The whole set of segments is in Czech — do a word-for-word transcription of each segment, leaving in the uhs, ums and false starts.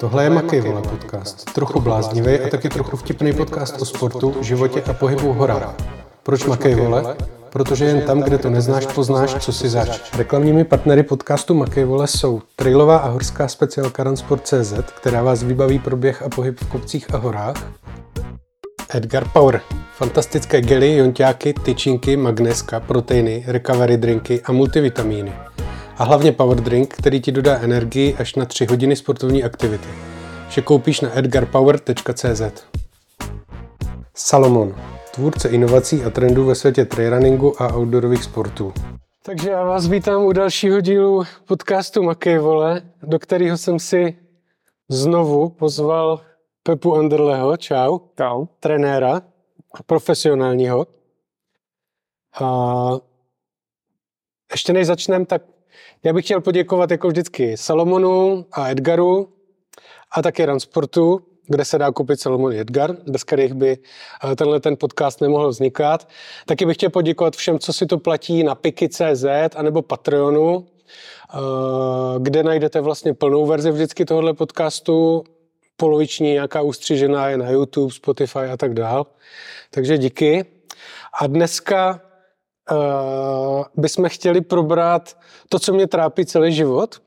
Tohle je Makejvole podcast, trochu bláznivý a taky trochu vtipný podcast o sportu, životě a pohybu v horách. Proč Makejvole? Protože jen tam, kde to neznáš, poznáš, co si zač. Reklamními partnery podcastu Makejvole jsou trailová a horská speciálka RunSport tečka cé zet, která vás vybaví pro běh a pohyb v kopcích a horách. Edgar Power. Fantastické gely, jonťáky, tyčinky, magneska, proteiny, recovery drinky a multivitamíny. A hlavně power drink, který ti dodá energii až na tři hodiny sportovní aktivity. Vše koupíš na edgarpower tečka cé zet. Salomon. Tvůrce inovací a trendů ve světě trailrunningu a outdoorových sportů. Takže já vás vítám u dalšího dílu podcastu Makejvole, do kterého jsem si znovu pozval Pepu Anderleho, čau, čau. Trenéra, profesionálního. A ještě než začneme, tak já bych chtěl poděkovat jako vždycky Salomonu a Edgaru a také RunSportu, kde se dá koupit Salomon i Edgar, bez kterých by tenhle ten podcast nemohl vznikat. Taky bych chtěl poděkovat všem, co si to platí na Pickey tečka cé zet anebo Patreonu, kde najdete vlastně plnou verzi vždycky tohohle podcastu, poloviční nějaká ústřižená je na YouTube, Spotify a tak dál. Takže díky. A dneska uh, bychom chtěli probrat to, co mě trápí celý život.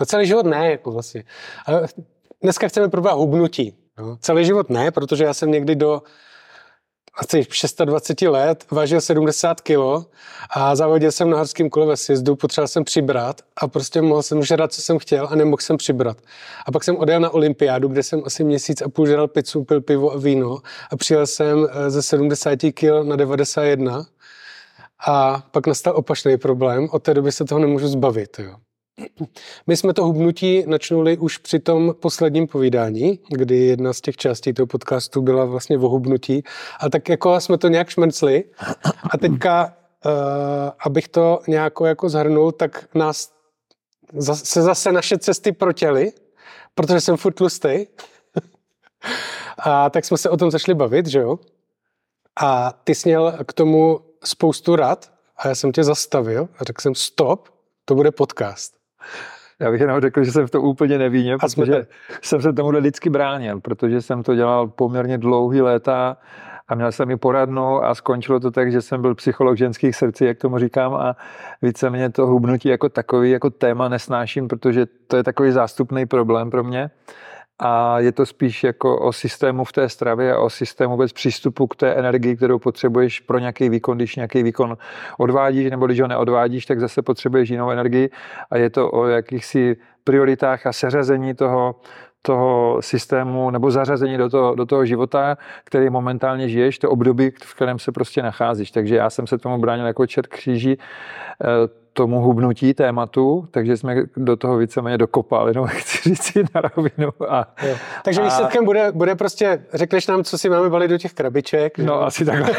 A celý život ne, jako vlastně. Ale dneska chceme probrat hubnutí. No. Celý život ne, protože já jsem někdy do asi dvacet šest let vážil sedmdesát kilo a závodil jsem na horském kole ve sjezdu, potřeboval jsem přibrat a prostě mohl jsem žrat, co jsem chtěl a nemohl jsem přibrat. A pak jsem odjel na olympiádu, kde jsem asi měsíc a půl žral pizzu, pil pivo a víno a přijel jsem ze sedmdesát kilo na devadesát jedna a pak nastal opačný problém, od té doby se toho nemůžu zbavit. Jo. My jsme to hubnutí načnuli už při tom posledním povídání, kdy jedna z těch částí toho podcastu byla vlastně o hubnutí. A tak jako jsme to nějak šmrcli. A teďka, uh, abych to nějako jako zhrnul, tak nás zase, se zase naše cesty protěly, protože jsem furt tlustej. A tak jsme se o tom zašli bavit, že jo? A ty jsi měl k tomu spoustu rad a já jsem tě zastavil a řekl jsem stop, to bude podcast. Já bych jenom řekl, že jsem v tom úplně nevinně, protože jsme... jsem se tomuhle lidsky bránil, protože jsem to dělal poměrně dlouhý léta a měl jsem i poradnu a skončilo to tak, že jsem byl psycholog ženských srdcí, jak tomu říkám, a víceméně to hubnutí jako takový, jako téma nesnáším, protože to je takový zástupný problém pro mě. A je to spíš jako o systému v té stravě a o systému vůbec přístupu k té energii, kterou potřebuješ pro nějaký výkon, když nějaký výkon odvádíš, nebo když ho neodvádíš, tak zase potřebuješ jinou energii a je to o jakýchsi prioritách a seřazení toho, toho systému nebo zařazení do toho, do toho života, který momentálně žiješ, to období, v kterém se prostě nacházíš. Takže já jsem se tomu bránil jako čert kříži, tomu hubnutí tématu, takže jsme do toho víceméně dokopali, no chci říct na rovinu. A, takže a... výsledkem bude, bude prostě, řekneš nám, co si máme balit do těch krabiček. No, no. Asi takhle.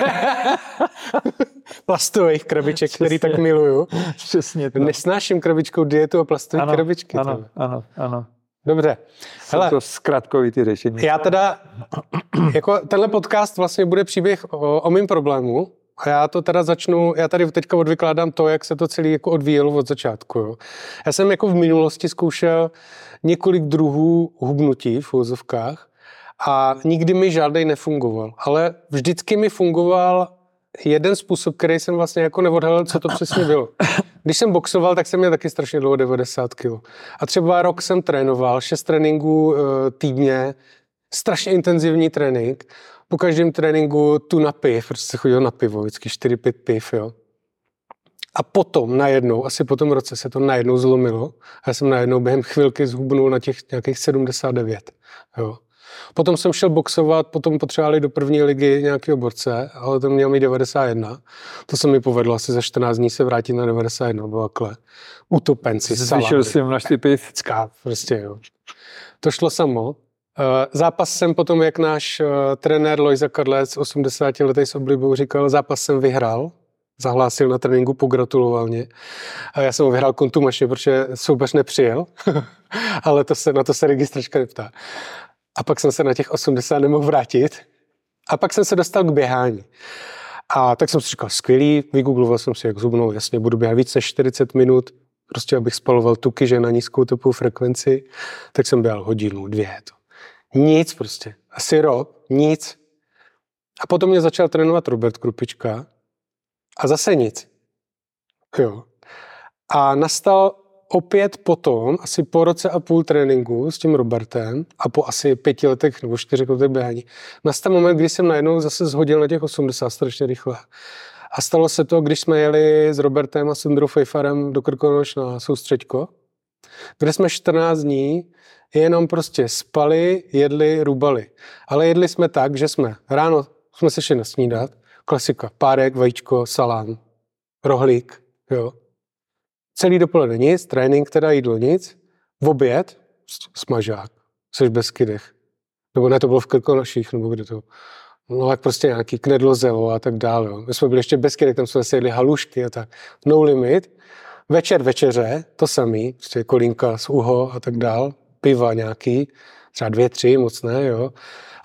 Plastových krabiček, přesně, který tak miluju. Přesně. To. Nesnáším krabičkou dietu a plastových krabičky. Ano, ano, ano, ano. Dobře. Jsou hele, to zkratkový ty řešení. Já teda, jako tenhle podcast vlastně bude příběh o, o mým problému. A já to teda začnu, já tady teďka odvykládám to, jak se to celé jako odvíjelo od začátku. Jo. Já jsem jako v minulosti zkoušel několik druhů hubnutí v úzovkách a nikdy mi žádnej nefungoval. Ale vždycky mi fungoval jeden způsob, který jsem vlastně jako neodhalil, co to přesně bylo. Když jsem boxoval, tak jsem měl taky strašně dlouho devadesát kilogramů. A třeba rok jsem trénoval, šest tréninků týdně, strašně intenzivní trénink. Po každém tréninku tu na piv, protože se chodil na pivo, vždycky čtyři pět piv, jo. A potom najednou, asi po tom roce se to najednou zlomilo a já jsem najednou během chvilky zhubnul na těch nějakých sedmdesát devět, jo. Potom jsem šel boxovat, potom potřebovali do první ligy nějakého borce, ale to měl mít devadesát jedna. To se mi povedlo asi za čtrnáct dní se vrátit na devadesát jedna, bylo takhle. Utopenci, salámy. Zvyšil jsem na čtyři pět. Prostě, jo. To šlo samo. Zápas jsem potom, jak náš trenér Lojza Karlec, osmdesátiletý s oblibou, říkal, zápas jsem vyhrál. Zahlásil na tréninku, pogratuloval mě. A já jsem ho vyhrál kontumačně, protože soupeř nepřijel. Ale to se, na to se registračka neptá. A pak jsem se na těch osmdesát nemohl vrátit. A pak jsem se dostal k běhání. A tak jsem si říkal, skvělý, vygoogloval jsem si, jak zhubnou, jasně, budu běhat víc než čtyřicet minut. prostě abych spaloval tuky, že na nízkou topovou frekvenci, tak jsem běhal hodinu, dvě. To. Nic prostě. Asi rok, nic. A potom mě začal trénovat Robert Krupička a zase nic. Jo. A nastal opět potom, asi po roce a půl tréninku s tím Robertem a po asi pěti letech nebo čtyřech letech běhání, nastal moment, kdy jsem najednou zase zhodil na těch osmdesát strašně rychle. A stalo se to, když jsme jeli s Robertem a Sindrou Fejfarem do Krkonoš na soustřeďko, kde jsme čtrnáct dní jenom prostě spali, jedli, rubali. Ale jedli jsme tak, že jsme ráno jsme se šli nasnídat, klasika, párek, vajíčko, salám, rohlík, jo. Celý dopoledne nic, trénink, teda jídlo nic, v oběd, smažák, seš bez kydech. Nebo ne, to bylo v Krkonoších, nebo kde to... No tak prostě nějaký knedlo zelo a tak dále. Jo. My jsme byli ještě bez kydech, tam jsme se jedli halušky a tak. No limit. Večer večeře, to samý, prostě kolínka z uho a tak dál, piva nějaký, třeba dvě, tři, moc ne, jo.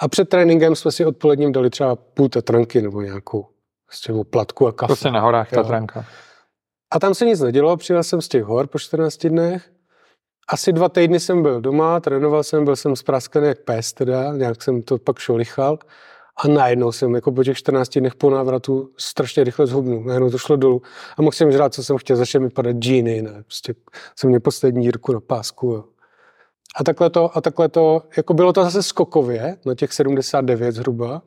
A před tréninkem jsme si odpoledním dali třeba půl tatranky nebo nějakou prostě platku a kafe. Prostě na horách tatranka. A tam se nic nedělo, přijel jsem z těch hor po čtrnácti dnech. Asi dva týdny jsem byl doma, trénoval jsem, byl jsem spráskaný jak pes teda, nějak jsem to pak šolichal. A najednou jsem jako po těch čtrnácti dnech po návratu strašně rychle zhubnul. Najednou to šlo dolů. A mohl jsem žrát, co jsem chtěl, začne mi padat džíny, ne? Prostě jsem měl poslední dírku na pásku, jo. A takhle to, a takhle to, jako bylo to zase skokově, na těch sedmdesát devět zhruba.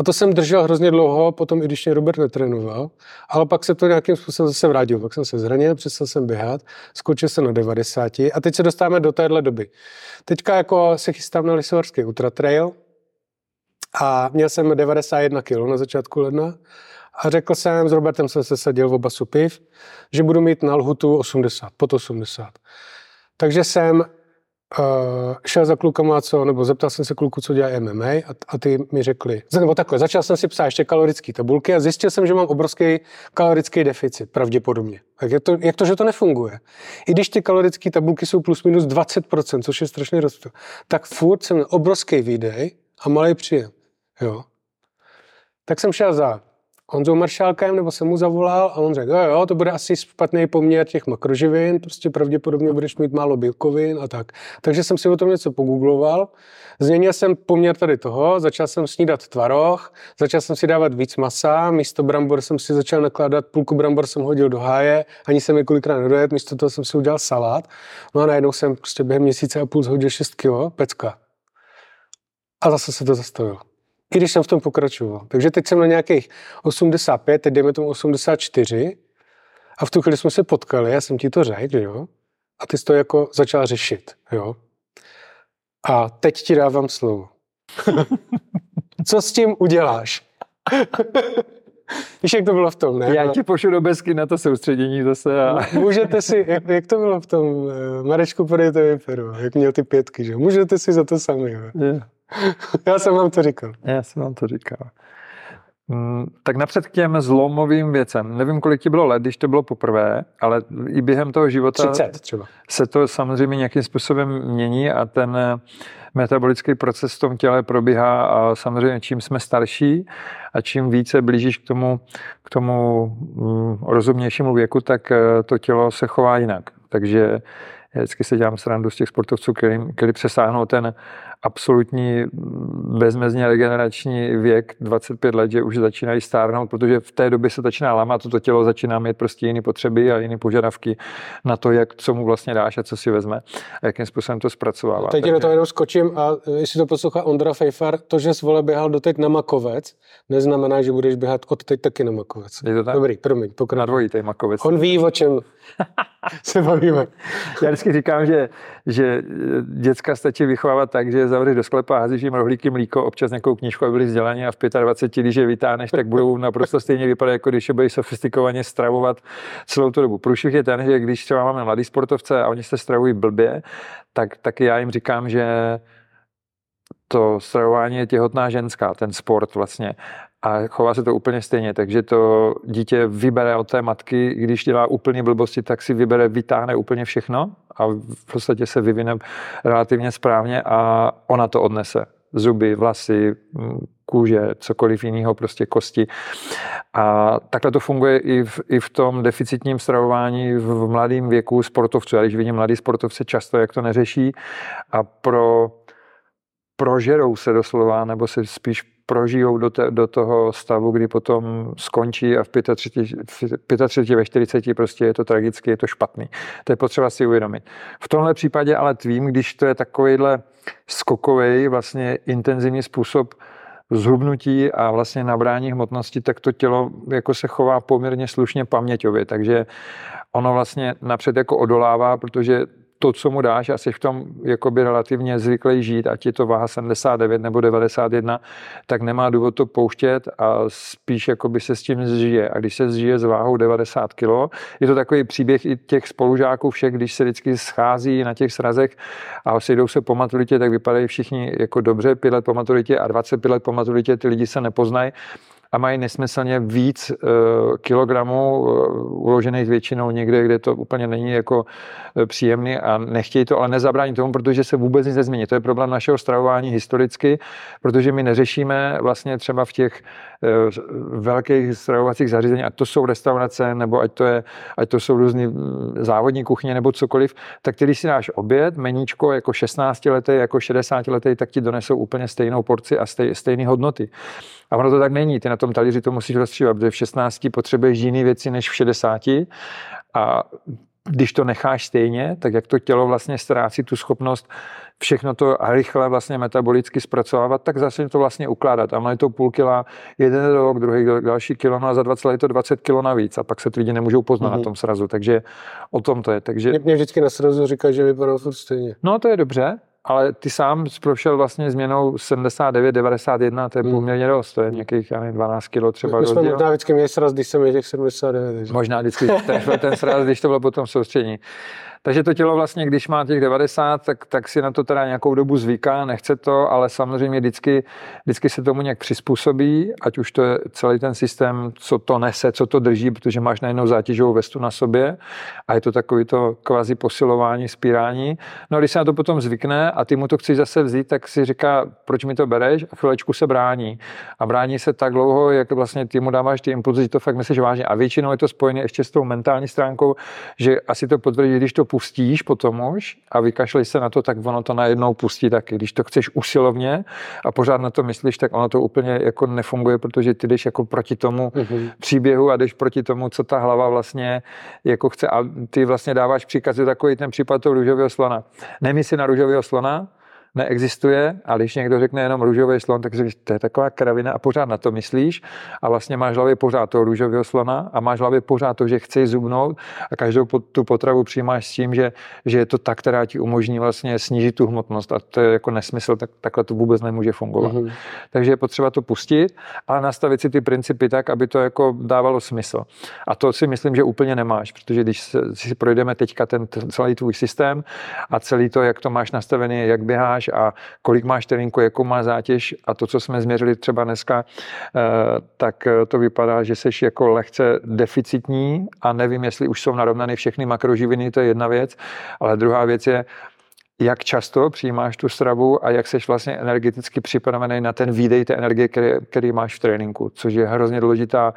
A to jsem držel hrozně dlouho, potom i když mě Robert netrénoval, ale pak se to nějakým způsobem zase vrátil. Pak jsem se zranil, přestal jsem běhat, skočil jsem na devadesát a teď se dostáváme do téhle doby. Teďka jako se chystám na Lisovský ultra trail a měl jsem devadesát jedna kilo na začátku ledna a řekl jsem, s Robertem jsem se seděl v obasu piv, že budu mít na lhutu osmdesát, pod osmdesát. Takže jsem... Uh, šel za klukama, co, nebo zeptal jsem se kluku, co dělá M M A a, a ty mi řekli, nebo takhle, začal jsem si psát ještě kalorické tabulky a zjistil jsem, že mám obrovský kalorický deficit, pravděpodobně. Tak jak to, jak to že to nefunguje? I když ty kalorické tabulky jsou plus minus dvacet procent, což je strašný rozdíl, tak furt jsem měl obrovský výdej a malý příjem. Jo. Tak jsem šel za Honzou Maršálkem, nebo jsem mu zavolal a on řekl, jo, jo, to bude asi špatný poměr těch makroživin, prostě pravděpodobně budeš mít málo bílkovin a tak. Takže jsem si o tom něco pogoogloval, změnil jsem poměr tady toho, začal jsem snídat tvaroh, začal jsem si dávat víc masa, místo brambor jsem si začal nakládat, půlku brambor jsem hodil do háje, ani jsem je kolikrát nedojet, místo toho jsem si udělal salát, no a najednou jsem prostě během měsíce a půl zhodil šest kilo, pecka. A zase se to zastavilo. I když jsem v tom pokračoval. Takže teď jsem na nějakých osmdesát pět, teď jdeme tomu osmdesát čtyři a v tu chvíli jsme se potkali, já jsem ti to řekl, jo? A ty jsi to jako začal řešit, jo? A teď ti dávám slovo. Co s tím uděláš? Víš, jak to bylo v tom, ne? Já ti pošlu do bezky na to soustředění zase. A... Můžete si, jak, jak to bylo v tom, Marečku, podejte mi peru, jak měl ty pětky, že? Můžete si za to sami, jo? Yeah. Já jsem vám to říkal. Já jsem vám to říkal. Tak napřed k těm zlomovým věcem. Nevím, kolik ti bylo let, když to bylo poprvé, ale i během toho života třicet třeba. Se to samozřejmě nějakým způsobem mění a ten metabolický proces v tom těle probíhá a samozřejmě čím jsme starší a čím více blížíš k tomu, k tomu rozumnějšímu věku, tak to tělo se chová jinak. Takže já vždycky se dělám srandu z těch sportovců, kteří přesáhnou ten absolutní bezmezně regenerační věk dvacet pět let, že už začínají stárnout, protože v té době se začíná lámat, toto tělo začíná mít prostě jiné potřeby a jiné požadavky na to, jak, co mu vlastně dáš a co si vezme a jakým způsobem to zpracovává. Teď do toho jenom skočím a jestli to poslouchá Ondra Fejfar, to, že jsi vole běhal doteď na makovec, neznamená, že budeš běhat od teď taky na makovec. Je to tak? Dobrý, promiň, pokračuj. Na dvojitý makovec. On ví, o čem se bavíme. Já vždycky říkám, že, že děcka stačí vychovávat tak, že zavřeš do sklepa, házíš jim rohlíky, mlíko, občas nějakou knížku, aby byli vzdělaní a v dvacet pěti, když je vytáhneš, tak budou naprosto stejně vypadat, jako když je budeš sofistikovaně stravovat celou tu dobu. Průšvih je ten, že když třeba máme mladý sportovce a oni se stravují blbě, tak taky já jim říkám, že to stravování je těhotná ženská, ten sport vlastně. A chová se to úplně stejně, takže to dítě vybere od té matky, když dělá úplně blbosti, tak si vybere, vytáhne úplně všechno a v podstatě se vyvine relativně správně a ona to odnese. Zuby, vlasy, kůže, cokoliv jiného, prostě kosti. A takhle to funguje i v, i v tom deficitním stravování v mladém věku sportovců. Já když vidím mladý sportovce často, jak to neřeší a pro, prožerou se doslova, nebo se spíš prožijou do, te, do toho stavu, kdy potom skončí a v třicet pět, ve čtyřicet prostě je to tragické, je to špatný. To je potřeba si uvědomit. V tomhle případě ale tvím, když to je takovýhle skokovej, vlastně intenzivní způsob zhubnutí a vlastně nabrání hmotnosti, tak to tělo jako se chová poměrně slušně paměťově, takže ono vlastně napřed jako odolává, protože to, co mu dáš, asi v tom jakoby relativně zvyklej žít, ať je to váha sedmdesát devět nebo devadesát jedna, tak nemá důvod to pouštět a spíš jakoby se s tím zžije. A když se zžije s váhou devadesát kilo, je to takový příběh i těch spolužáků všech, když se vždycky schází na těch srazech a sejdou se po maturitě, tak vypadají všichni jako dobře, pět let po maturitě a dvacet pět let po maturitě ty lidi se nepoznají a mají nesmyslně víc kilogramů uložených většinou někde, kde to úplně není jako příjemný a nechtějí to, ale nezabrání tomu, protože se vůbec nic nezmění. To je problém našeho stravování historicky, protože my neřešíme vlastně třeba v těch velkých stravovacích zařízení, ať to jsou restaurace, nebo ať to, je, ať to jsou různý závodní kuchyně, nebo cokoliv, tak když si dáš oběd, meníčko jako šestnáctiletý, jako šedesátiletý, tak ti donesou úplně stejnou porci a stej, stejné hodnoty. A ono to tak není. Ty na tom talíři to musíš rozstřívat, protože v šestnácti potřebuješ jiné věci než v šedesáti. A když to necháš stejně, tak jak to tělo vlastně ztrácí tu schopnost všechno to rychle vlastně metabolicky zpracovávat, tak zase to vlastně ukládat. A mají to půl kila, jeden rok, druhý další kilo, no a za dvacet let je to dvacet kilo navíc. A pak se ty lidi nemůžou poznat mm-hmm. na tom srazu. Takže o tom to je. Takže... Mě, mě vždycky na srazu říká, že vypadá furt stejně. No to je dobře. Ale ty sám prošel vlastně změnou sedmdesát devět, devadesát jedna, to je poměrně dost, to je nějakých dvanáct kilo třeba rozdíl. My jsme možná vždycky měli sraz, když jsem měl těch sedmdesát devět. Možná vždycky ten, ten sraz, když to bylo potom soustředění. Takže to tělo vlastně, když má těch devadesát, tak, tak si na to teda nějakou dobu zvyká, nechce to, ale samozřejmě vždycky, vždycky se tomu nějak přizpůsobí, ať už to je celý ten systém, co to nese, co to drží, protože máš najednou zátěžovou vestu na sobě a je to takový to kvazi posilování, spírání. No a když se na to potom zvykne a ty mu to chceš zase vzít, tak si říká, proč mi to bereš? A chvilečku se brání. A brání se tak dlouho, jak vlastně ty mu dáváš ty impulzy, že to fakt myslíš vážně. A většinou je to spojené ještě s tou mentální stránkou, že asi to potvrdí, když to pustíš potom už a vykašlej se na to, tak ono to najednou pustí taky. Když to chceš usilovně a pořád na to myslíš, tak ono to úplně jako nefunguje, protože ty jdeš jako proti tomu mm-hmm. příběhu a jdeš proti tomu, co ta hlava vlastně jako chce. A ty vlastně dáváš příkazy, takový ten případ toho růžového slona. Nemysli na růžového slona, neexistuje, a když někdo řekne jenom růžový slon, tak říkáš, to je taková kravina a pořád na to myslíš a vlastně máš hlavě pořád toho růžového slona a máš hlavě pořád to, že chceš zubnout a každou tu potravu přijímáš s tím, že, že je to ta, která ti umožní vlastně snížit tu hmotnost a to je jako nesmysl, tak, takhle to vůbec nemůže fungovat. Mm-hmm. Takže je potřeba to pustit, ale nastavit si ty principy tak, aby to jako dávalo smysl. A to si myslím, že úplně nemáš, protože když si projdeme teďka ten celý tvůj systém a celý to, jak to máš nastavený, jak běháš a kolik máš trinku, jakou má zátěž a to, co jsme změřili třeba dneska, tak to vypadá, že jsi jako lehce deficitní a nevím, jestli už jsou narovnány všechny makroživiny, to je jedna věc, ale druhá věc je, jak často přijímáš tu stravu a jak jsi vlastně energeticky připravený na ten výdej té energie, který, který máš v tréninku, což je hrozně důležitá,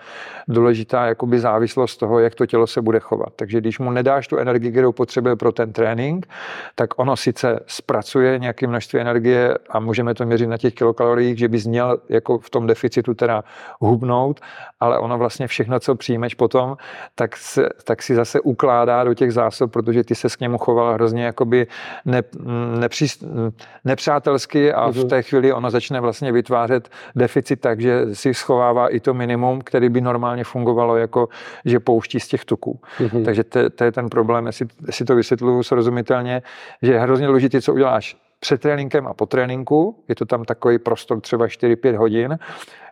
důležitá jakoby závislost toho, jak to tělo se bude chovat. Takže když mu nedáš tu energii, kterou potřebuje pro ten trénink, tak ono sice zpracuje nějaké množství energie a můžeme to měřit na těch kilokaloriích, že bys měl jako v tom deficitu teda hubnout, ale ono vlastně všechno, co přijmeš potom, tak, se, tak si zase ukládá do těch zásob, protože ty se k němu choval hrozně jakoby ne Nepříst, nepřátelsky a v té chvíli ono začne vlastně vytvářet deficit, takže si schovává i to minimum, který by normálně fungovalo jako, že pouští z těch tuků. Mm-hmm. Takže to te, je ten problém, jestli, jestli to vysvětluju srozumitelně, že je hrozně důležité, co uděláš před tréninkem a po tréninku, je to tam takový prostor třeba čtyři pět hodin,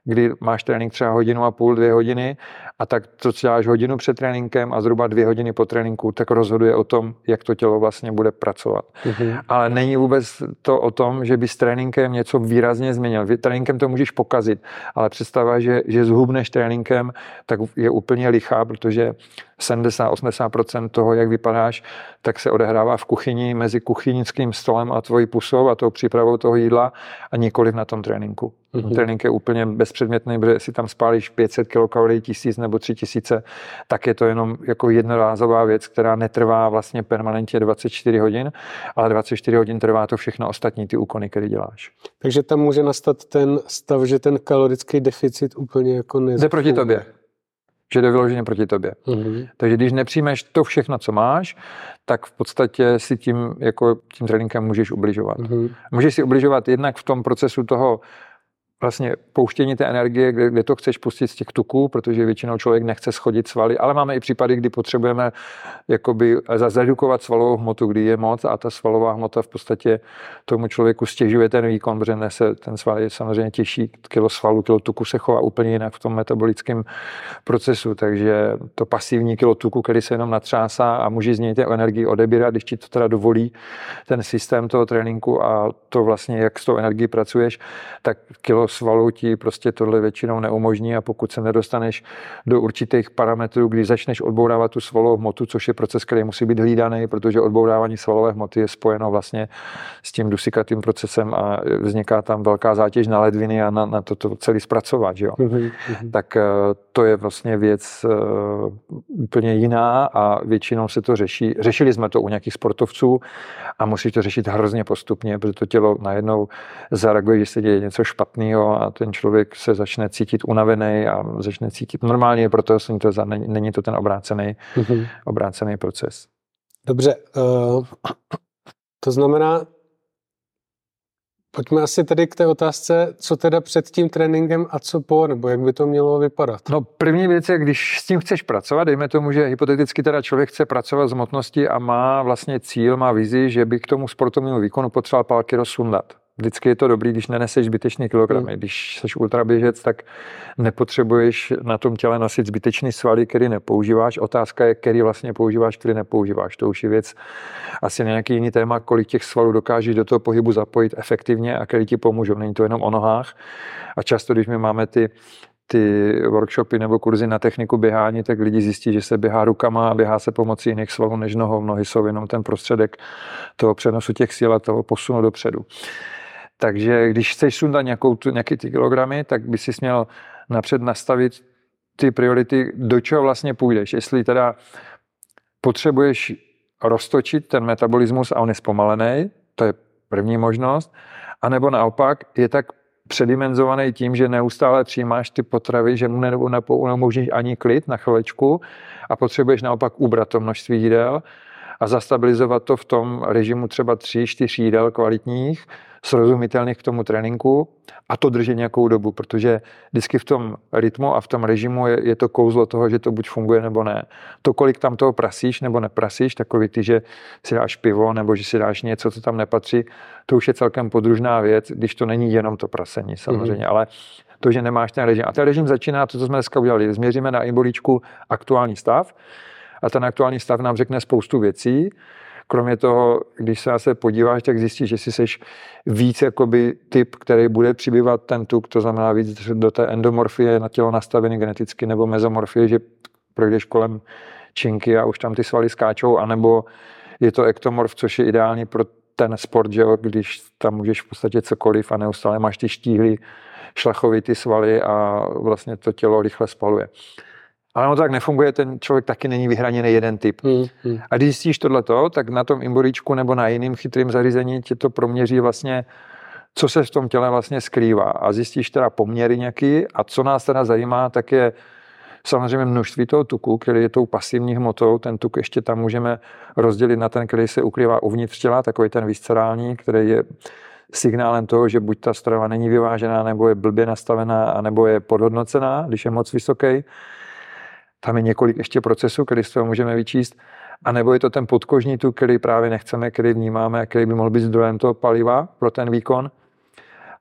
kdy máš trénink třeba hodinu a půl, dvě hodiny a tak to, co děláš hodinu před tréninkem a zhruba dvě hodiny po tréninku, tak rozhoduje o tom, jak to tělo vlastně bude pracovat. Mm-hmm. Ale není vůbec to o tom, že by s tréninkem něco výrazně změnil. Vy tréninkem to můžeš pokazit, ale představa, že, že zhubneš tréninkem, tak je úplně lichá, protože sedmdesát až osmdesát procent toho, jak vypadáš, tak se odehrává v kuchyni mezi kuchyňským stolem a tvojí pusou a tou přípravou toho jídla a nikoliv na tom tréninku. Mm-hmm. Trénink je úplně bezpředmětný, protože si tam spálíš pět set kilokalorií, tisíc nebo tři tisíce, tak je to jenom jako jednorázová věc, která netrvá vlastně permanentně dvacet čtyři hodin, ale dvacet čtyři hodin trvá to všechno ostatní ty úkony, které děláš. Takže tam může nastat ten stav, že ten kalorický deficit úplně jako nezapůjde. Jde proti tobě. Že jde vyloženě proti tobě. Mm-hmm. Takže když nepřijmeš to všechno, co máš, tak v podstatě si tím, jako tím tréninkem můžeš ubližovat. Mm-hmm. Můžeš si ubližovat jednak v tom procesu toho vlastně pouštění té energie, kde, kde to chceš pustit z těch tuků, protože většinou člověk nechce schodit svaly, ale máme i případy, kdy potřebujeme jakoby zredukovat svalovou hmotu, kdy je moc a ta svalová hmota v podstatě tomu člověku stěžuje ten výkon, protože se ten sval je samozřejmě těžší, kilo svalu, kilo tuku se chová úplně jinak v tom metabolickém procesu, takže to pasivní kilo tuku, který se jenom natřásá a může z něj té energii odebírat, když ti to teda dovolí ten systém toho tréninku a to vlastně, jak s tou energií pracuješ, tak kilo svalů ti prostě tohle většinou neumožní a pokud se nedostaneš do určitých parametrů, kdy začneš odbourávat tu svalovou hmotu, což je proces, který musí být hlídaný, protože odbourávání svalové hmoty je spojeno vlastně s tím dusikatým procesem a vzniká tam velká zátěž na ledviny a na, na to, to celý zpracovat, že jo. Mm-hmm. Tak to je vlastně věc uh, úplně jiná a většinou se to řeší. Řešili jsme to u nějakých sportovců a musíš to řešit hrozně postupně, protože to tělo najednou zareaguje, že se děje něco špatného, a ten člověk se začne cítit unavený a začne cítit normálně, protože to není to ten obrácený, mm-hmm. obrácený proces. Dobře, uh, to znamená, pojďme asi tady k té otázce, co teda před tím tréninkem a co po, nebo jak by to mělo vypadat? No první věc je, když s tím chceš pracovat, dejme tomu, že hypoteticky teda člověk chce pracovat s hmotností a má vlastně cíl, má vizi, že by k tomu sportovnímu výkonu potřeboval pár kilo sundat. Vždycky je to dobrý, když neneseš zbytečný kilogramy. Když jsi ultraběžec, tak nepotřebuješ na tom těle nosit zbytečný svaly, který nepoužíváš. Otázka je, který vlastně používáš, který nepoužíváš. To už je věc asi na nějaký jiný téma, kolik těch svalů dokážeš do toho pohybu zapojit efektivně a který ti pomůžou. Není to jenom o nohách. A často, když my máme ty ty workshopy nebo kurzy na techniku běhání, tak lidi zjistí, že se běhá rukama a běhá se pomocí jiných svalů než nohou. Nohy jsou jenom ten prostředek toho přenosu těch síl a toho posunu dopředu. Takže když chceš sundat nějakou tu, nějaký ty kilogramy, tak by si měl napřed nastavit ty priority, do čeho vlastně půjdeš. Jestli teda potřebuješ roztočit ten metabolismus a on je zpomalený, to je první možnost, anebo naopak je tak předimenzovaný tím, že neustále přijímáš ty potravy, že mu neumožníš ani klid na chvilečku a potřebuješ naopak ubrat to množství jídel a zastabilizovat to v tom režimu třeba tři, čtyři jídel kvalitních, srozumitelných k tomu tréninku a to drží nějakou dobu, protože vždycky v tom rytmu a v tom režimu je, je to kouzlo toho, že to buď funguje nebo ne. To, kolik tam toho prasíš nebo neprasíš, takový ty, že si dáš pivo nebo že si dáš něco, co tam nepatří, to už je celkem podružná věc, když to není jenom to prasení samozřejmě, mm-hmm. ale to, že nemáš ten režim. A ten režim začíná to, co jsme dneska udělali. Změříme na ibolíčku aktuální stav a ten aktuální stav nám řekne spoustu věcí. Kromě toho, když se zase podíváš, tak zjistíš, že jsi seš víc jakoby typ, který bude přibývat ten tuk, to znamená víc do té endomorfie na tělo nastavený geneticky, nebo mezomorfie, že projdeš kolem činky a už tam ty svaly skáčou, anebo je to ektomorf, což je ideální pro ten sport, že jo, když tam můžeš v podstatě cokoliv a neustále máš ty štíhly, šlachovité svaly a vlastně to tělo rychle spaluje. Ale ono to tak nefunguje, ten člověk taky není vyhraněný jeden typ. Mm, mm. A když zjistíš tohleto, tak na tom imboričku nebo na jiným chytrým zařízení tě to proměří vlastně, co se v tom těle vlastně skrývá. A zjistíš teda poměry nějaký a co nás teda zajímá, tak je samozřejmě množství toho tuku, který je tou pasivní hmotou. Ten tuk ještě tam můžeme rozdělit na ten, který se ukrývá uvnitř těla, takový ten viscerální, který je signálem toho, že buď ta strava není vyvážená, nebo je blbě nastavená, anebo je podhodnocená, když je moc vysoký. Tam je několik ještě procesů, který z toho můžeme vyčíst. A nebo je to ten podkožní tuk, který právě nechceme, který vnímáme a který by mohl být zdrojem toho paliva pro ten výkon.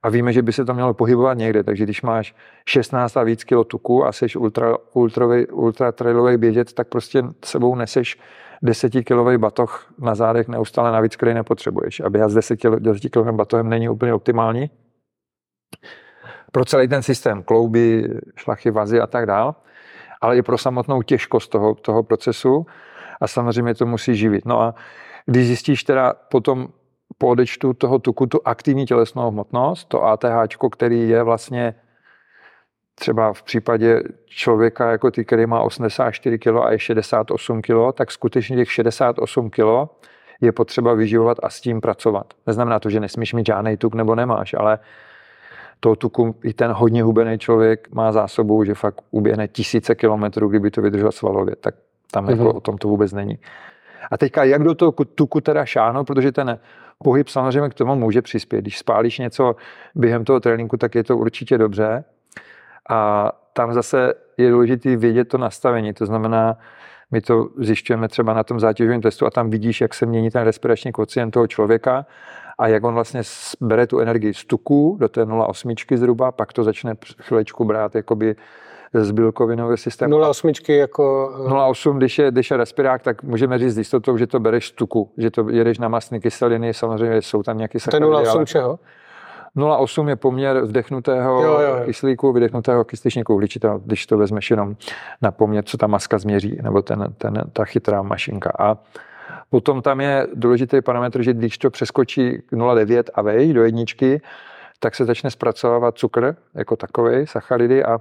A víme, že by se to mělo pohybovat někde. Takže když máš šestnáct a víc kilo tuku a seš ultra, ultra, ultra trailový běžec, tak prostě sebou neseš desetikilový batoh na zádech neustále navíc, který nepotřebuješ. A běhat s desetikilovým batohem není úplně optimální pro celý ten systém, klouby, šlachy, vazy a tak dál. Ale i pro samotnou těžkost toho, toho procesu a samozřejmě to musí živit. No a když zjistíš teda potom po odečtu toho tuku tu aktivní tělesnou hmotnost, to ATHčko, který je vlastně třeba v případě člověka, jako ty, který má osmdesát čtyři kilogramů a je šedesát osm kilogramů, tak skutečně těch šedesát osm kilogramů je potřeba vyživovat a s tím pracovat. Neznamená to, že nesmíš mít žádnej tuk nebo nemáš, ale toho tuku i ten hodně hubený člověk má zásobu, že fakt uběhne tisíce kilometrů, kdyby to vydržel svalově, tak tam mm-hmm. jako o tom to vůbec není. A teďka jak do toho tuku teda šáhnout, protože ten pohyb samozřejmě k tomu může přispět. Když spálíš něco během toho tréninku, tak je to určitě dobře. A tam zase je důležité vědět to nastavení. To znamená, my to zjišťujeme třeba na tom zátěžovém testu a tam vidíš, jak se mění ten respirační kocient toho člověka a jak on vlastně bere tu energii z tuku do té nula celá osm zhruba, pak to začne chvilečku brát jakoby z bílkovinového systému. nula celá osm jako... nula celá osm, když je, když je respirák, tak můžeme říct s jistotou, že to bereš z tuku, že to jedeš na mastné kyseliny, samozřejmě jsou tam nějaké sacharidy. To je nula celá osm čeho? nula celá osm je poměr vdechnutého jo, jo, jo. kyslíku, vydechnutého kysličníku uhličitého, když to vezmeš jenom na poměr, co ta maska změří, nebo ten, ten, ta chytrá mašinka. A potom tam je důležitý parametr, že když to přeskočí nula celá devět a vej do jedničky, tak se začne zpracovávat cukr jako takový, sacharidy, a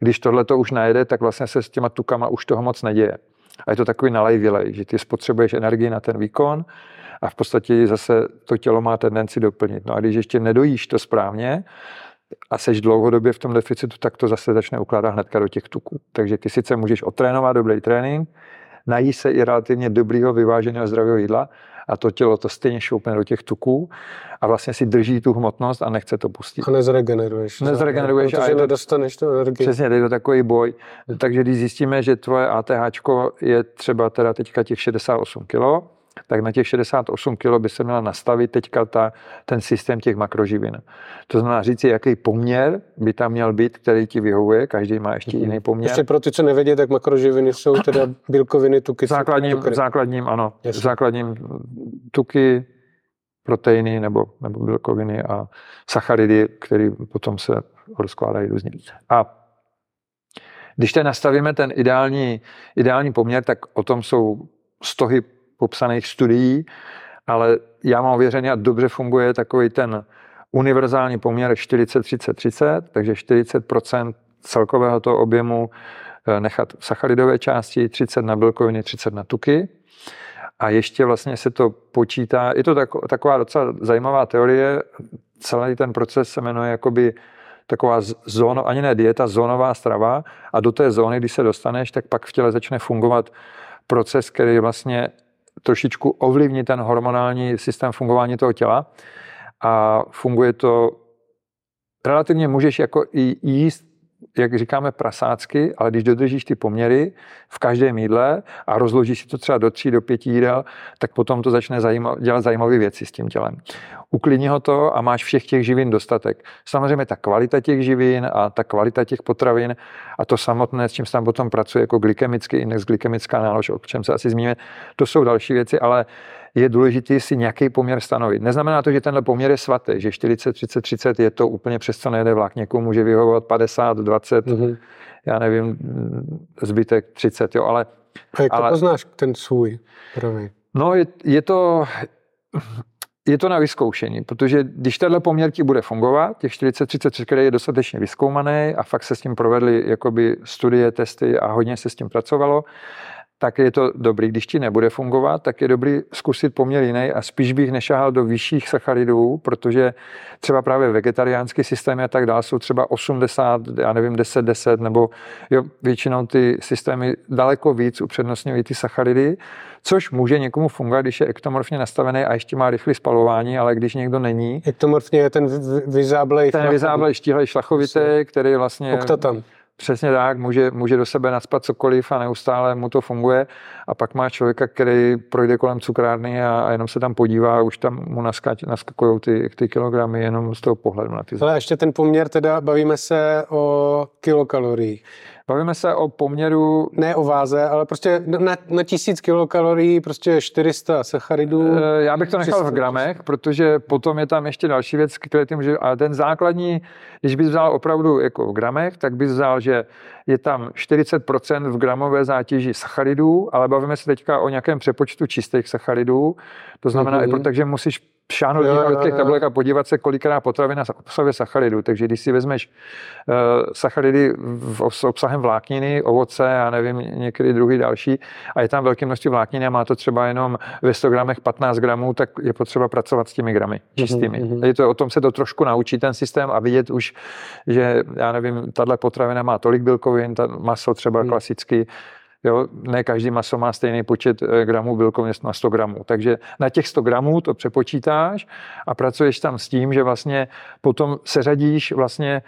když tohle to už najede, tak vlastně se s těma tukama už toho moc neděje. A je to takový nalejvilej, že ty spotřebuješ energii na ten výkon a v podstatě zase to tělo má tendenci doplnit. No a když ještě nedojíš to správně a seš dlouhodobě v tom deficitu, tak to zase začne ukládat hnedka do těch tuků. Takže ty sice můžeš otrénovat dobrý trénink, nají se i relativně dobrýho, vyváženého, zdravého jídla a to tělo to stejně šoupne do těch tuků a vlastně si drží tu hmotnost a nechce to pustit. A nezregeneruješ. Nezregeneruješ. Protože nedostaneš tu energii. Přesně, to je takový boj. Takže když zjistíme, že tvoje ATHčko je třeba teda teďka těch šedesát osm kilogramů, tak na těch šedesát osm kilogramů by se měla nastavit teďka ta, ten systém těch makroživin. To znamená říct si, jaký poměr by tam měl být, který ti vyhovuje, každý má ještě jiný poměr. Ještě pro ty, co nevědí, tak makroživiny jsou teda bílkoviny, tuky. V základním, základním, ano, základním tuky, proteiny nebo, nebo bílkoviny a sacharidy, které potom se rozkládají různě. A když teď nastavíme ten ideální, ideální poměr, tak o tom jsou stohy popsaných studií, ale já mám ověřený a dobře funguje takový ten univerzální poměr čtyřicet třicet třicet, takže čtyřicet procent celkového toho objemu nechat v sacharidové části, třicet procent na bílkoviny, třicet procent na tuky. A ještě vlastně se to počítá, je to taková docela zajímavá teorie, celý ten proces se jmenuje jakoby taková zóna, ani ne dieta, zónová strava a do té zóny, když se dostaneš, tak pak v těle začne fungovat proces, který vlastně trošičku ovlivní ten hormonální systém fungování toho těla a funguje to relativně, můžeš jako i jíst, jak říkáme, prasácky, ale když dodržíš ty poměry v každém jídle a rozložíš si to třeba do tří, do pěti jídel, tak potom to začne zajímav, dělat zajímavé věci s tím tělem. Uklidni ho to a máš všech těch živin dostatek. Samozřejmě ta kvalita těch živin a ta kvalita těch potravin a to samotné, s čím se tam potom pracuje, jako glykemický index, glykemická nálož, o čem se asi zmíníme, to jsou další věci, ale je důležité si nějaký poměr stanovit. Neznamená to, že tenhle poměr je svatý, že čtyřicet třicet třicet je to úplně přes co nejde vlak. Někomu může vyhovovat padesát dvacet, mm-hmm. já nevím, zbytek třicet, jo, ale... A jak ale, to poznáš, ten svůj pravý? No, je, je to... Je to na vyzkoušení, protože když tenhle poměr ti bude fungovat, těch čtyřicet třicet třicet, který je dostatečně vyzkoumaný a fakt se s tím provedly jakoby studie, testy a hodně se s tím pracovalo, tak je to dobrý. Když ti nebude fungovat, tak je dobrý zkusit poměr jiný a spíš bych nešahal do vyšších sacharidů, protože třeba právě vegetariánský systémy a tak dále jsou třeba osmdesát, já nevím, deset deset, nebo jo, většinou ty systémy daleko víc upřednostňují ty sacharidy, což může někomu fungovat, když je ektomorfně nastavený a ještě má rychlé spalování, ale když někdo není. Ektomorfně je ten vyzáblej ten vyzáblej štíhlej šlachovitý, který vlastně... Oktatan. Přesně tak, může, může do sebe naspat cokoliv a neustále mu to funguje a pak má člověka, který projde kolem cukrárny a, a jenom se tam podívá a už tam mu naskakujou ty, ty kilogramy jenom z toho pohledu na ty zále. Ale ještě ten poměr teda, bavíme se o kilokalorii. Bavíme se o poměru... Ne o váze, ale prostě na, na tisíc kilokalorií prostě čtyři sta sacharidů. Já bych to nechal tři sta v gramech, protože potom je tam ještě další věc, které ty může... Ale ten základní, když bys vzal opravdu jako v gramech, tak bys vzal, že je tam čtyřicet procent v gramové zátěži sacharidů, ale bavíme se teďka o nějakém přepočtu čistých sacharidů. To znamená, mm-hmm. i proto, že musíš šáhnout do těch tabulek a podívat se, kolikrát potravina obsahuje sacharidů. Takže když si vezmeš uh, sacharidy s obsahem vlákniny, ovoce, já nevím, některé druhy další, a je tam velké množství vlákniny a má to třeba jenom ve sto gramech patnáct gramů, tak je potřeba pracovat s těmi gramy čistými. Mm-hmm. Takže to, o tom se to trošku naučí ten systém a vidět už, že já nevím, tahle potravina má tolik bílkovin, ta maso třeba mm. klasicky, jo, ne každý maso má stejný počet gramů bílkovin na sto gramů. Takže na těch sto gramů to přepočítáš a pracuješ tam s tím, že vlastně potom seřadíš vlastně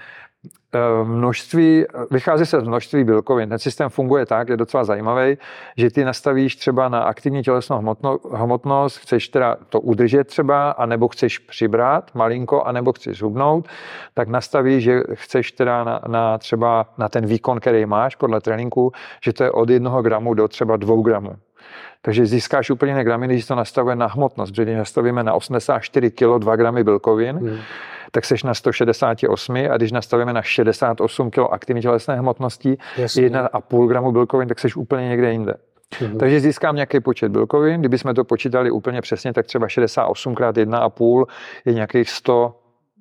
množství, vychází se z množství bílkovin. Ten systém funguje tak, je docela zajímavý, že ty nastavíš třeba na aktivní tělesnou hmotno, hmotnost, chceš teda to udržet třeba, anebo chceš přibrat malinko, anebo chceš zhubnout, tak nastavíš, že chceš teda na, na třeba na ten výkon, který máš podle tréninku, že to je od jednoho gramu do třeba dvou gramů. Takže získáš úplně jiné gramy, když to nastavuje na hmotnost, protože když nastavíme na osmdesát čtyři kilo dva gramy bílkovin, hmm. tak seš na sto šedesát osm a když nastavíme na šedesát osm kilo aktivní tělesné hmotnosti, jasně, jedna celá pět gramu bílkovin, tak seš úplně někde jinde. Hmm. Takže získám nějaký počet bílkovin, kdybychom to počítali úplně přesně, tak třeba šedesát osm krát jedna celá pět je nějakých sto,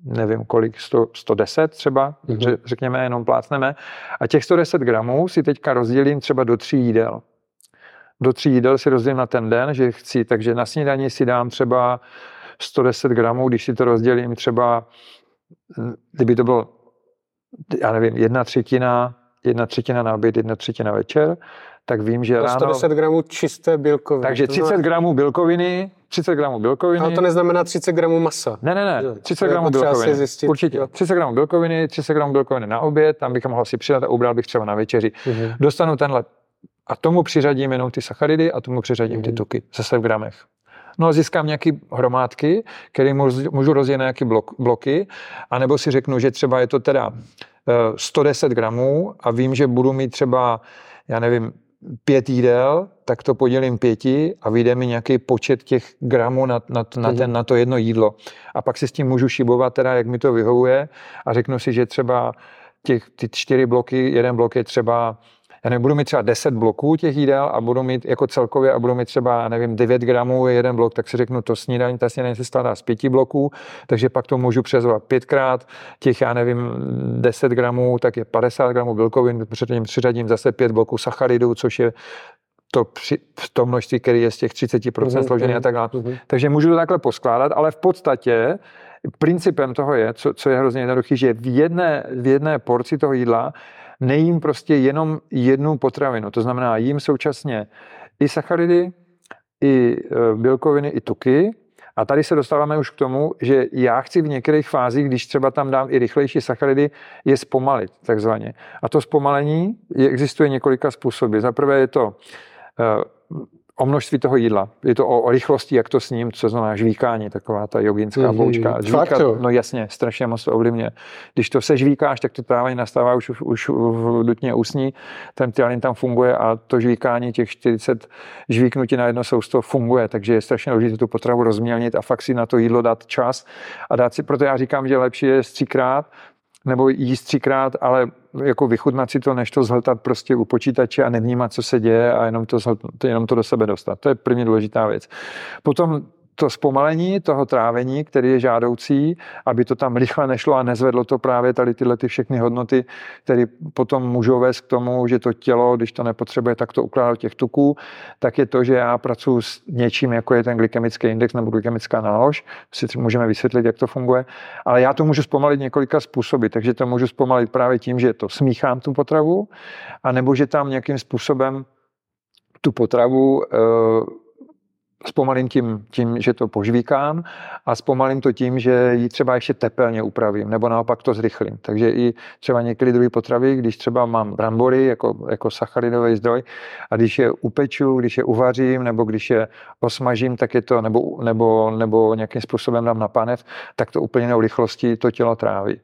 nevím kolik, sto, sto deset třeba, hmm. řekněme, jenom plácneme. A těch sto deset gramů si teďka rozdělím třeba do tří jídel. Do tří jídel si rozdělím na ten den, že chci, takže na snídani si dám třeba sto deset gramů, když si to rozdělím třeba, kdyby to bylo, já nevím, jedna třetina, jedna třetina na oběd, jedna třetina večer, tak vím, že ráno... sto deset gramů čisté bílkoviny. Takže třicet gramů bílkoviny, třicet gramů bílkoviny. Ale to neznamená třicet gramů masa. Ne, ne, ne, třicet gramů bílkoviny. Určitě, třicet gramů bílkoviny, třicet gramů bílkoviny na oběd, tam bych mohl si přidat a ubral bych třeba na večeři. Mhm. Dostanu tenhle. A tomu přiřadím jenom ty sacharidy a tomu přiřadím ty tuky, zase v gramech. No a získám nějaké hromádky, které můžu rozdělit na nějaké blok, bloky, anebo si řeknu, že třeba je to teda sto deset gramů a vím, že budu mít třeba, já nevím, pět jídel, tak to podělím pěti a vyjde mi nějaký počet těch gramů na, na, na, ten, na to jedno jídlo. A pak si s tím můžu šibovat, teda jak mi to vyhovuje a řeknu si, že třeba těch, ty čtyři bloky, jeden blok je třeba... Já nevím, budu mít třeba deset bloků těch jídel a budu mít jako celkově a budu mít třeba, nevím, devět gramů jeden blok, tak si řeknu to snídaní, ta snídaní se skládá z pěti bloků, takže pak to můžu přezvat pětkrát, těch, já nevím, deset gramů, tak je padesát gramů bílkovin, předtím přiřadím zase pět bloků sacharidů, což je to, při, to množství, které je z těch třicet procent složený a tak dále. Takže můžu to takhle poskládat, ale v podstatě principem toho je, co, co je hrozně jednoduchý, že v jedné, v jedné porci toho jídla nejím prostě jenom jednu potravinu. To znamená, jím současně i sacharidy, i bílkoviny, i tuky. A tady se dostáváme už k tomu, že já chci v některých fázích, když třeba tam dám i rychlejší sacharidy, je zpomalit takzvaně. A to zpomalení existuje několika způsoby. Za prvé je to o množství toho jídla. Je to o rychlosti, jak to s ním, co znamená žvíkání, taková ta joginská poučka. Žvíkat, no jasně, strašně moc to ovlivňuje. Když to sežvíkáš, tak to trávání nastává už, už v dutně ústní, ten tyalin tam funguje a to žvíkání, těch čtyřicet žvíknutí na jedno sousto funguje, takže je strašně důležité tu potravu rozmělnit a fakt si na to jídlo dát čas a dát si, proto já říkám, že lepší je třikrát, nebo jíst třikrát, ale jako vychutnat si to, než to zhltat prostě u počítače a nevnímat, co se děje a jenom to, jenom to do sebe dostat. To je první důležitá věc. Potom to zpomalení toho trávení, který je žádoucí, aby to tam rychle nešlo a nezvedlo to právě tady tyhle ty všechny hodnoty, které potom můžou vést k tomu, že to tělo, když to nepotřebuje, tak to ukládá do těch tuků, tak je to, že já pracuji s něčím, jako je ten glykemický index nebo glykemická nálož, si můžeme vysvětlit, jak to funguje, ale já to můžu zpomalit několika způsoby, takže to můžu zpomalit právě tím, že to smíchám tu potravu, anebo že tam nějakým způsobem tu potravu zpomalím tím, tím, že to požvíkám a zpomalím to tím, že ji třeba ještě tepelně upravím, nebo naopak to zrychlím. Takže i třeba některé druhé potravy, když třeba mám brambory jako, jako sacharidový zdroj a když je upeču, když je uvařím, nebo když je osmažím, tak je to, nebo, nebo, nebo nějakým způsobem dám na pánev, tak to úplně rychlostí to tělo tráví.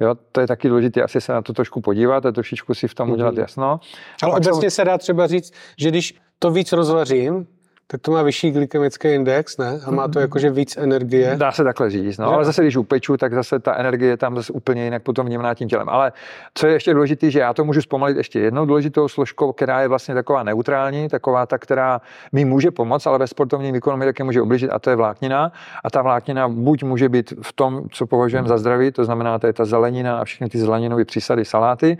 Jo, to je taky důležité, asi se na to trošku podívat a trošičku si v tom udělat jasno. Ale obecně se dá třeba říct, že když to víc rozvařím, tak to má vyšší glykemický index, ne? A má to jakože víc energie. Dá se takhle říct, no, ale zase když upeču, tak zase ta energie tam zase úplně jinak potom vnímá tím tělem. Ale co je ještě důležité, že já to můžu zpomalit ještě jednou důležitou složkou, která je vlastně taková neutrální, taková ta, která mi může pomoct, ale ve sportovním výkonu mi taky může ublížit, a to je vláknina. A ta vláknina buď může být v tom, co považujeme za zdraví, to znamená, to je ta zelenina a všechny ty zeleninové přísady, saláty,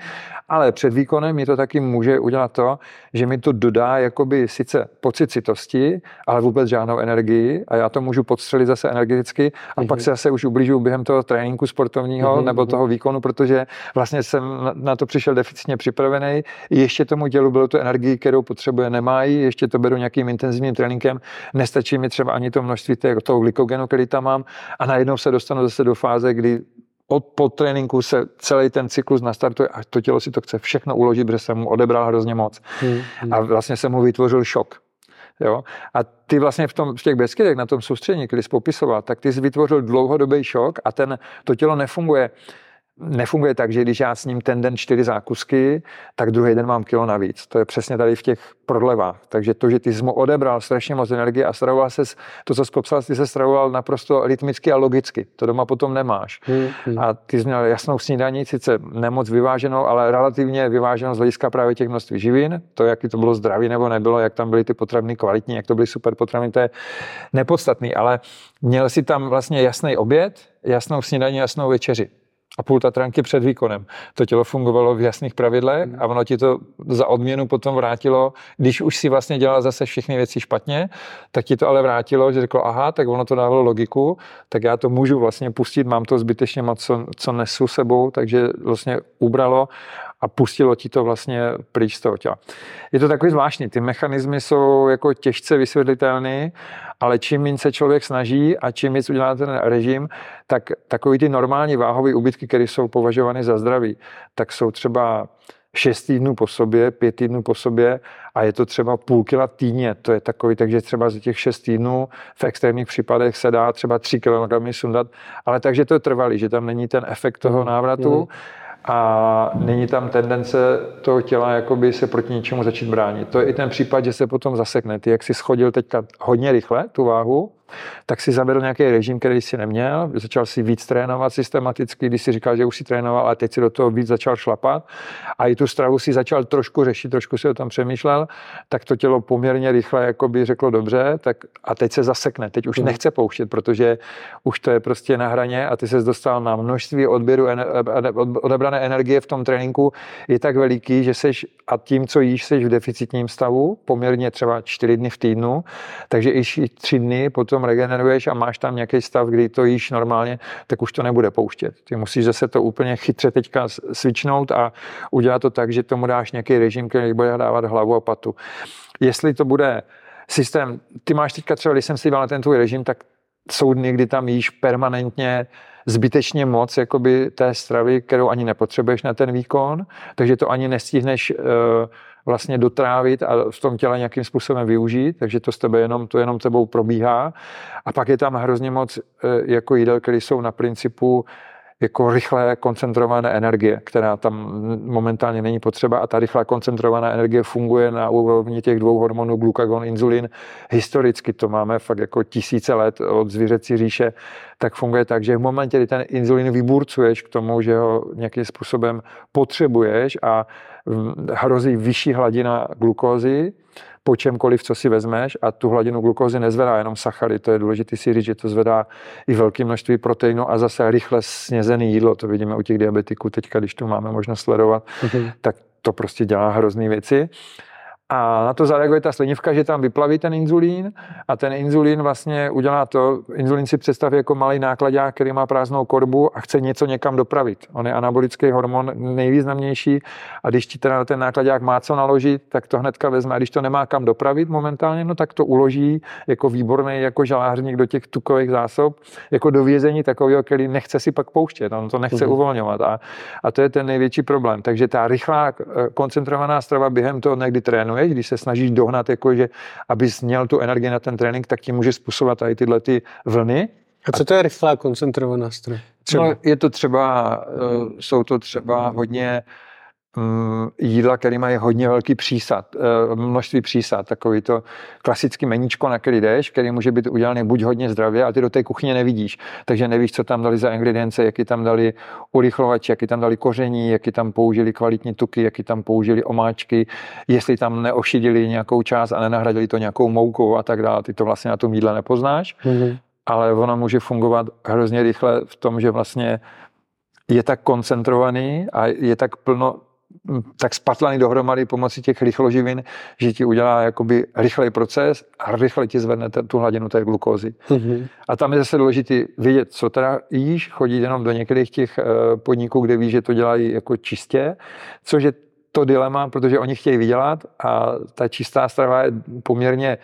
ale před výkonem mi to taky může udělat to, že mi to dodá jakoby sice pocit sytosti, ale vůbec žádnou energii, a já to můžu podstřelit zase energeticky a mm-hmm. pak se zase už ublížu během toho tréninku sportovního mm-hmm. nebo toho výkonu, protože vlastně jsem na to přišel deficitně připravený, ještě tomu tělu bylo tu energii, kterou potřebuje, nemají, ještě to beru nějakým intenzivním tréninkem, nestačí mi třeba ani to množství toho glykogenu, který tam mám, a najednou se dostanu zase do fáze, kdy od po tréninku se celý ten cyklus nastartuje a to tělo si to chce všechno uložit, protože jsem mu odebral hrozně moc. Mm-hmm. A vlastně jsem mu vytvořil šok. Jo? A ty vlastně v, tom, v těch Beskydech na tom soustředění, když jsi popisoval, tak ty jsi vytvořil dlouhodobý šok a ten, to tělo nefunguje. Nefunguje tak, že když já s ním ten den čtyři zákusky, tak druhý den mám kilo navíc. To je přesně tady v těch prodlevách. Takže to, že ty jsi mu odebral strašně moc energie a stravoval ses, to, co jsi popsal, ty se stravoval naprosto rytmicky a logicky. To doma potom nemáš. Hmm, hmm. A ty jsi měl jasnou snídaní, sice nemoc vyváženou, ale relativně vyváženou z hlediska právě těch množství živin. To, jaký to bylo zdraví nebo nebylo, jak tam byly ty potraviny kvalitní, jak to byly super potraviny, to je nepodstatný. Ale měl si tam vlastně jasný oběd, jasnou snídaní, jasnou večeři. A půl tatranky před výkonem. To tělo fungovalo v jasných pravidlech a ono ti to za odměnu potom vrátilo, když už si vlastně dělal zase všechny věci špatně, tak ti to ale vrátilo, že řeklo, aha, tak ono to dávalo logiku, tak já to můžu vlastně pustit, mám to zbytečně moc, co, co nesu sebou, takže vlastně ubralo a pustilo ti to vlastně pryč z toho těla. Je to takový zvláštní, ty mechanismy jsou jako těžce vysvětlitelné, ale čím méně se člověk snaží a čím víc udělá ten režim, tak takový ty normální váhové úbytky, které jsou považovány za zdraví, tak jsou třeba šest týdnů po sobě, pět týdnů po sobě a je to třeba půl kila týdně. To je takový, takže třeba z těch šest týdnů v extrémních případech se dá třeba tři kilogramy sundat, ale takže to trvalý, že tam není ten efekt toho návratu, mm. a není tam tendence toho těla jakoby se proti něčemu začít bránit. To je i ten případ, že se potom zasekne. Ty, jak jsi schodil teďka hodně rychle tu váhu, tak si zavedl nějaký režim, který si neměl, začal si víc trénovat systematicky, když si říkal, že už si trénoval, a teď si do toho víc začal šlapat a i tu stravu si začal trošku řešit, trošku si o tom přemýšlel, tak to tělo poměrně rychle jakoby řeklo dobře, tak a teď se zasekne, teď už nechce pouštět, protože už to je prostě na hraně a ty ses dostal na množství odběru odebrané energie v tom tréninku je tak veliký, že seš a tím, co jíš, seš v deficitním stavu, poměrně třeba čtyři dny v týdnu, takže i tři dny potom regeneruješ a máš tam nějaký stav, kdy to jíš normálně, tak už to nebude pouštět. Ty musíš zase to úplně chytře teďka switchnout a udělat to tak, že tomu dáš nějaký režim, který bude dávat hlavu a patu. Jestli to bude systém, ty máš teďka třeba, když jsem si dělal ten tvůj režim, tak jsou dny, kdy tam jíš permanentně zbytečně moc jakoby té stravy, kterou ani nepotřebuješ na ten výkon, takže to ani nestihneš uh, vlastně dotrávit a v tom těle nějakým způsobem využít, takže to s tebe jenom, to jenom tebou probíhá. A pak je tam hrozně moc jako jídel, které jsou na principu jako rychlé koncentrované energie, která tam momentálně není potřeba, a ta rychlá koncentrovaná energie funguje na úrovni těch dvou hormonů glukagon, inzulin. Historicky to máme fakt jako tisíce let od zvířecí říše, tak funguje tak, že v momentě, kdy ten inzulin vyburcuješ k tomu, že ho nějakým způsobem potřebuješ a hrozí vyšší hladina glukózy po čemkoliv, co si vezmeš, a tu hladinu glukózy nezvedá jenom sachary, to je důležité si říct, že to zvedá i velké množství proteinu a zase rychle snězené jídlo, to vidíme u těch diabetiků teďka, když tu máme možnost sledovat, mm-hmm. tak to prostě dělá hrozný věci. A na to zareaguje ta slinivka, že tam vyplaví ten inzulín a ten inzulín vlastně udělá to, inzulín si představí jako malý nákladák, který má prázdnou korbu a chce něco někam dopravit. On je anabolický hormon nejvýznamnější a když ti teda ten nákladák má co naložit, tak to hnedka vezme, a když to nemá kam dopravit momentálně, no tak to uloží jako výborný jako žalářník do těch tukových zásob, jako do vězení takového, který nechce si pak pouštět, on to nechce mm. uvolňovat a, a to je ten největší problém. Takže ta rychlá koncentrovaná strava během toho někdy trénuje, když se snažíš dohnat, jakože, abys měl tu energii na ten trénink, tak ti může způsobovat i tyhle ty vlny. A co to je rychlá koncentrovaná strava? No, je to třeba, jsou to třeba hodně jídla, které mají hodně velký přísad, množství přísad, takový to klasický meníčko, na který jdeš, který může být udělaný buď hodně zdravě, ale ty do té kuchyně nevidíš, takže nevíš, co tam dali za ingredience, jaký tam dali urychlovači, jaký tam dali koření, jaký tam použili kvalitní tuky, jaký tam použili omáčky, jestli tam neošidili nějakou část a nenahradili to nějakou moukou a tak dále, ty to vlastně na tom jídle nepoznáš, mm-hmm. ale ono může fungovat hrozně rychle v tom, že vlastně je tak koncentrovaný a je tak plno tak spatlaný dohromady pomocí těch rychloživin, že ti udělá jakoby rychlej proces a rychle ti zvedne tu hladinu té glukózy. Mm-hmm. A tam je zase důležitý vědět, co teda jíš, chodit jenom do některých těch podniků, kde víš, že to dělají jako čistě, což je to dilema, protože oni chtějí vydělat a ta čistá strava je poměrně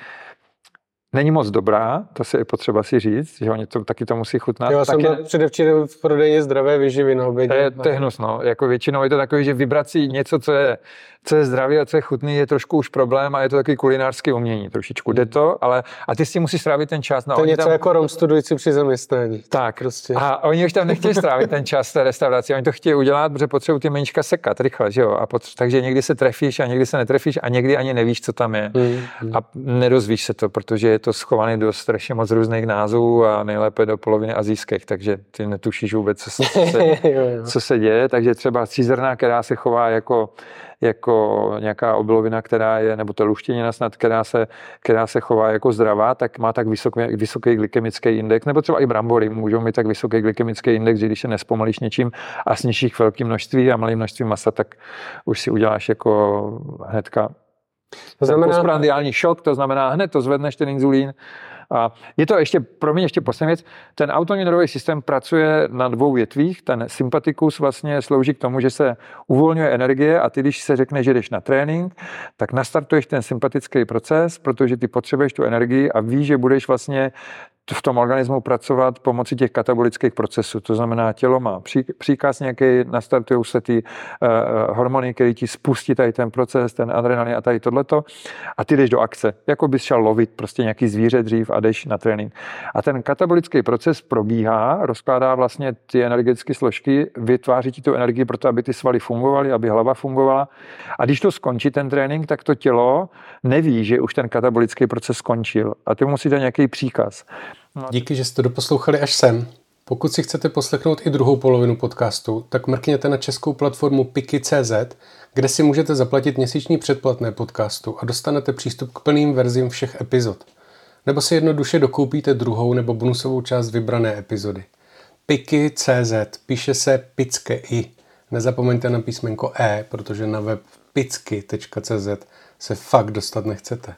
není moc dobrá, to si je potřeba si říct, že oni to, taky to musí chutnat. Jo, já jsem byl předevčírem v prodeji zdravé výživy na obědě. To je, to je hnus, no. Jako většinou je to takový, že vybrat si něco, co je, co je zdravý a co je chutný, je trošku už problém a je to takový kulinářský umění trošičku. Jde to, ale a ty si musíš strávit ten čas. No, to je něco tam, jako rom studující při zaměstnání. Tak, prostě. A oni už tam nechtějí strávit ten čas té restauraci, oni to chtějí udělat, protože potřebují ty meníčka sekat rychle, že jo. A potře- takže někdy se trefíš a někdy se netrefíš a někdy ani nevíš, co tam je. Mm-hmm. A nedozvíš se to, protože je to schovaný do strašně moc různých názvů a nejlépe do poloviny asijských, takže ty netušíš vůbec, co se, co se, co se děje. Takže třeba cizrna, která se chová jako, jako nějaká obilovina, která je, nebo to luštěnina snad, která se, která se chová jako zdravá, tak má tak vysoký, vysoký glykemický index, nebo třeba i brambory můžou mít tak vysoký glykemický index, že když se nespomalíš něčím a snížíš velké množství a malé množství masa, tak už si uděláš jako hnedka to znamená postprandiální šok, to znamená hned to zvedneš ten inzulín. A je to ještě, pro mě ještě poslední věc, ten autonomní nervový systém pracuje na dvou větvích, ten sympatikus vlastně slouží k tomu, že se uvolňuje energie a ty, když se řekne, že jdeš na trénink, tak nastartuješ ten sympatický proces, protože ty potřebuješ tu energii a víš, že budeš vlastně v tom organismu pracovat pomocí těch katabolických procesů. To znamená, tělo má příkaz nějaký, nastartují se ty uh, hormony, které ti spustí tady ten proces, ten adrenalin a tady tohleto a ty jdeš do akce. Jako bys šel lovit prostě nějaký zvíře dřív a jdeš na trénink. A ten katabolický proces probíhá, rozkládá vlastně ty energetické složky, vytváří ti tu energii pro to, aby ty svaly fungovaly, aby hlava fungovala. A když to skončí ten trénink, tak to tělo neví, že už ten katabolický proces skončil a ty musí dát nějaký příkaz. Díky, že jste doposlouchali až sem. Pokud si chcete poslechnout i druhou polovinu podcastu, tak mrkněte na českou platformu Pickey tečka cé zet, kde si můžete zaplatit měsíční předplatné podcastu a dostanete přístup k plným verzím všech epizod. Nebo si jednoduše dokoupíte druhou nebo bonusovou část vybrané epizody. Pickey tečka cé zet píše se picky. Nezapomeňte na písmenko E, protože na web picky tečka cé zet se fakt dostat nechcete.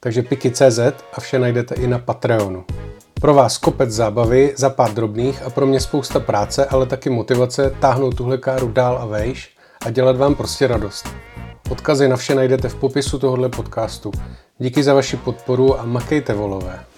Takže Pickey tečka cé zet a vše najdete i na Patreonu. Pro vás kopec zábavy za pár drobných a pro mě spousta práce, ale taky motivace táhnout tuhle káru dál a vejš a dělat vám prostě radost. Odkazy na vše najdete v popisu tohohle podcastu. Díky za vaši podporu a makejte volové.